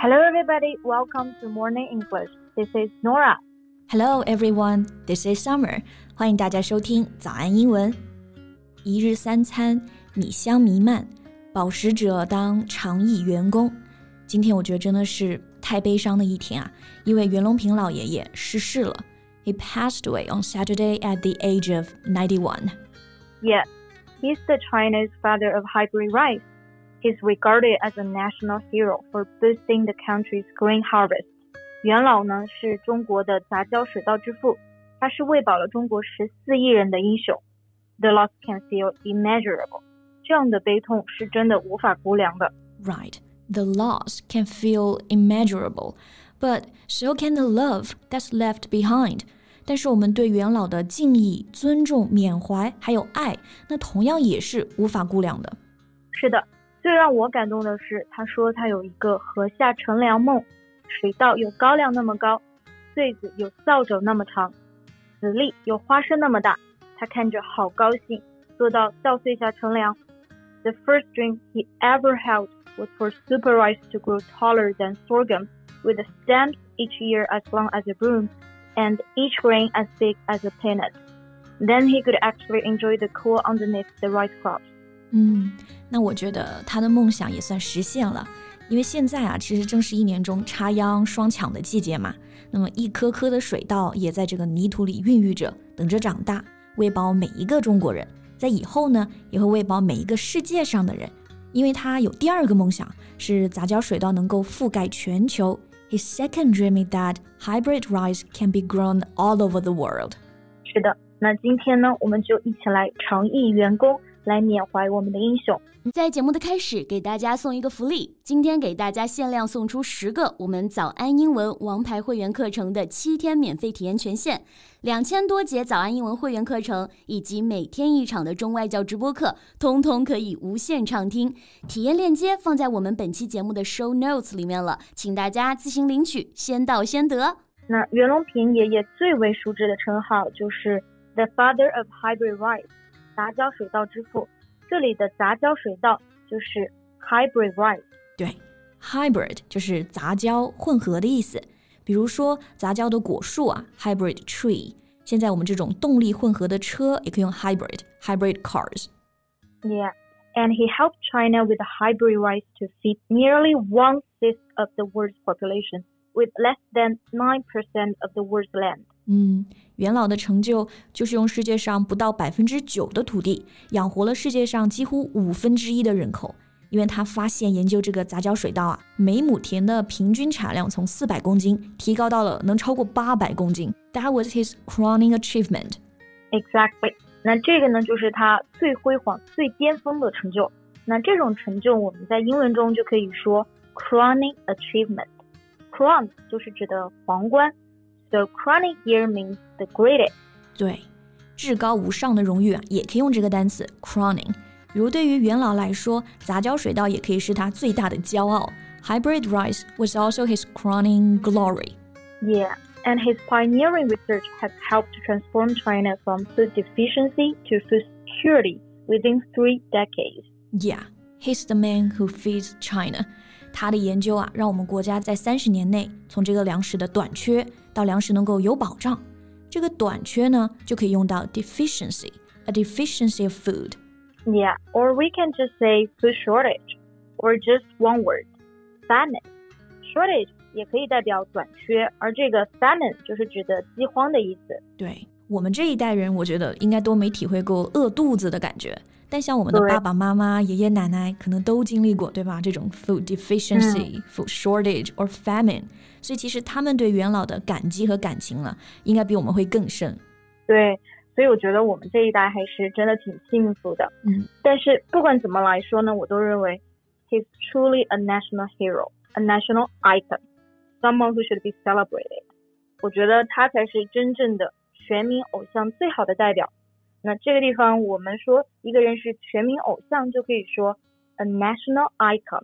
Hello, everybody. Welcome to Morning English. This is Norah. Hello, everyone. This is Summer. 欢迎大家收听早安英文。一日三餐，米香弥漫，饱食者当长忆员工。今天我觉得真的是太悲伤的一天啊，因为袁隆平老爷爷逝世了。He passed away on Saturday at the age of 91. Yeah, he's the Chinese father of hybrid rice.He's regarded as a national hero for boosting the country's grain harvest. 袁老呢是中国的杂交水稻之父，他是喂饱了中国14亿人的英雄。The loss can feel immeasurable. 这样的悲痛是真的无法估量的。Right, the loss can feel immeasurable, but so can the love that's left behind.但是我们对袁老的敬意、尊重、缅怀还有爱，那同样也是无法估量的。是的。最让我感动的是，他说他有一个禾下乘凉梦，水稻有高粱那么高，穗子有扫帚那么长，籽粒有花生那么大。他看着好高兴，做到稻穗下乘凉。The first dream he ever held was for super rice to grow taller than sorghum, with the stems each year as long as a broom, and each grain as big as a peanut. Then he could actually enjoy the cool underneath the rice crops.那我觉得他的梦想也算实现了，因为现在啊，其实正是一年中插秧双抢的季节嘛。那么一颗颗的水稻也在这个泥土里孕育着，等着长大，喂饱每一个中国人。在以后呢，也会喂饱每一个世界上的人，因为他有第二个梦想，是杂交水稻能够覆盖全球。His second dream is that hybrid rice can be grown all over the world. 是的，那今天呢，我们就一起来长忆员工。来缅怀我们的英雄。在节目的开始，给大家送一个福利。今天给大家限量送出10个我们早安英文王牌会员课程的7天免费体验权限，2000多节早安英文会员课程以及每天1场的中外教直播课，通通可以无限畅听。体验链接放在我们本期节目的 show notes 里面了，请大家自行领取，先到先得。那袁隆平爷爷最为熟知的称号就是 The Father of Hybrid Rice。杂交水稻之父，这里的杂交水稻就是 hybrid rice。 对， hybrid 就是杂交混合的意思，比如说杂交的果树啊 hybrid tree， 现在我们这种动力混合的车也可以用 hybrid cars。 Yeah, and he helped China with hybrid rice to feed nearly 1/5 of the world's population with less than 9% of the world's land.袁老的成就是用世界上不到 9% 的土地养活了世界上几乎1/5的人口，因为他发现研究这个杂交水稻啊，每亩田的平均产量从400公斤提高到了能超过800公斤。 That was his crowning achievement. Exactly. 那这个呢就是他最辉煌最巅峰的成就。那这种成就我们在英文中就可以说 crowning achievement. Crown 就是指的皇冠，So crowning here means the greatest. 对，至高无上的荣誉啊，也可以用这个单词 crowning。 比如对于袁老来说，杂交水稻也可以是他最大的骄傲。 Hybrid rice was also his crowning glory. Yeah, and his pioneering research has helped transform China from food deficiency to food security within 3 decades. Yeah, he's the man who feeds China.他的研究啊，让我们国家在30年内从这个粮食的短缺到粮食能够有保障。这个短缺呢，就可以用到 deficiency, a deficiency of food. Yeah, or we can just say food shortage, or just one word, famine. Shortage 也可以代表短缺，而这个 famine 就是指的饥荒的意思。对，我们这一代人，我觉得应该都没体会过饿肚子的感觉。但像我们的爸爸妈妈、爷爷奶奶可能都经历过，对吧？这种 food deficiency、food shortage or famine， 所以其实他们对袁老的感激和感情了，应该比我们会更深。对，所以我觉得我们这一代还是真的挺幸福的。但是不管怎么来说呢，我都认为 he's truly a national hero, a national icon, someone who should be celebrated. 我觉得他才是真正的全民偶像最好的代表。那这个地方我们说一个人是全民偶像，就可以说 a national icon.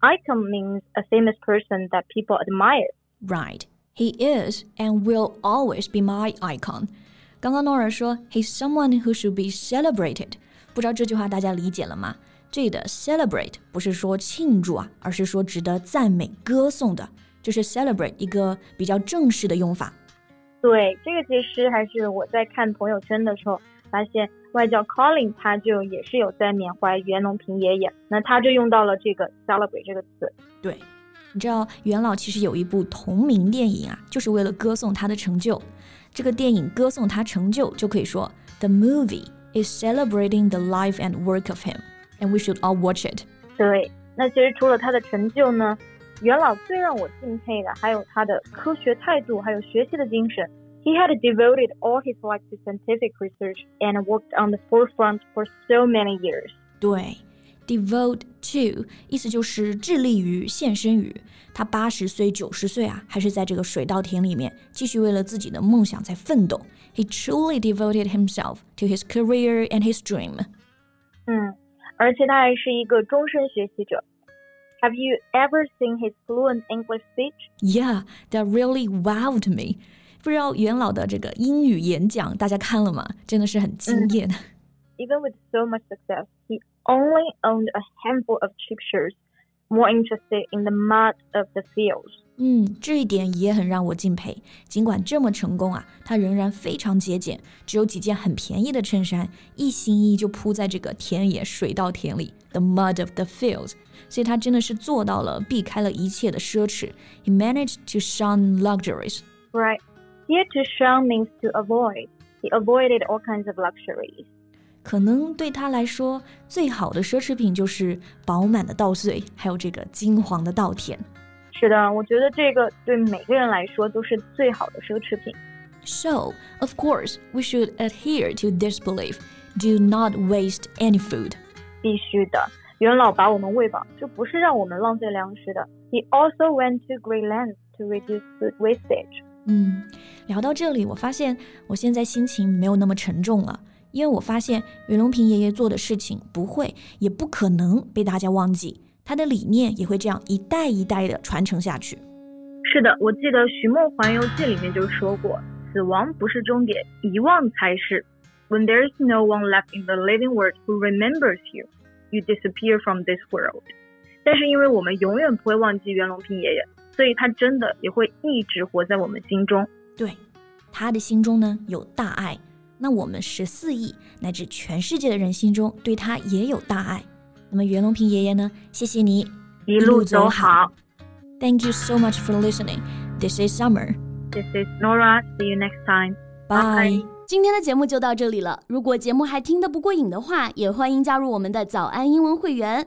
Icon means a famous person that people admire. Right. He is and will always be my icon. 刚刚 Nora 说 he's someone who should be celebrated. 不知道这句话大家理解了吗？这里的 celebrate 不是说庆祝啊，而是说值得赞美歌颂的，这是 celebrate 一个比较正式的用法。对，这个其实还是我在看朋友圈的时候发现，外教 Colin 他就也是有在缅怀袁隆平爷爷，那他就用到了这个 celebrate 这个词。对，你知道袁老其实有一部同名电影啊，就是为了歌颂他的成就。这个电影歌颂他成就，就可以说 The movie is celebrating the life and work of him, and we should all watch it. 对，那其实除了他的成就呢，袁老最让我敬佩的还有他的科学态度，还有学习的精神。He had devoted all his life to scientific research and worked on the forefront for so many years. 对。Devote to 意思就是致力于、献身于。他80岁、90岁啊，还是在这个水稻田里面继续为了自己的梦想在奋斗。He truly devoted himself to his career and his dream. 而且他还是一个终身学习者。Have you ever seen his fluent English speech? Yeah, that really wowed me. 不知道袁老的这个英语演讲大家看了吗？真的是很惊艳。Even with so much success, he only owned a handful of pictures, more interested in the mud of the fields. 这一点也很让我敬佩。尽管这么成功啊，他仍然非常节俭，只有几件很便宜的衬衫，一心一意就铺在这个田野水稻田里 ，the mud of the fields. 所以他真的是做到了，避开了一切的奢侈。He managed to shun luxuries. Right. Here to shun means to avoid. He avoided all kinds of luxuries.可能对他来说，最好的奢侈品就是饱满的稻穗，还有这个金黄的稻田。是的，我觉得这个对每个人来说都是最好的奢侈品。So, of course, we should adhere to this belief. Do not waste any food. 必须的，袁老把我们喂饱，就不是让我们浪费粮食的。He also went to great lengths to reduce food wastage. 聊到这里，我发现我现在心情没有那么沉重了。因为我发现袁隆平爷爷做的事情不会也不可能被大家忘记，他的理念也会这样一代一代的传承下去。是的，我记得《寻梦环游记》里面就说过，死亡不是终点，遗忘才是。When there is no one left in the living world who remembers you, you disappear from this world. 但是因为我们永远不会忘记袁隆平爷爷，所以他真的也会一直活在我们心中。对，他的心中呢有大爱。那我们14亿乃至全世界的人心中对他也有大爱。那么袁隆平爷爷呢？谢谢你，一路走好。Thank you so much for listening. This is Summer. This is Norah. See you next time. Bye. 今天的节目就到这里了。如果节目还听得不过瘾的话，也欢迎加入我们的早安英文会员。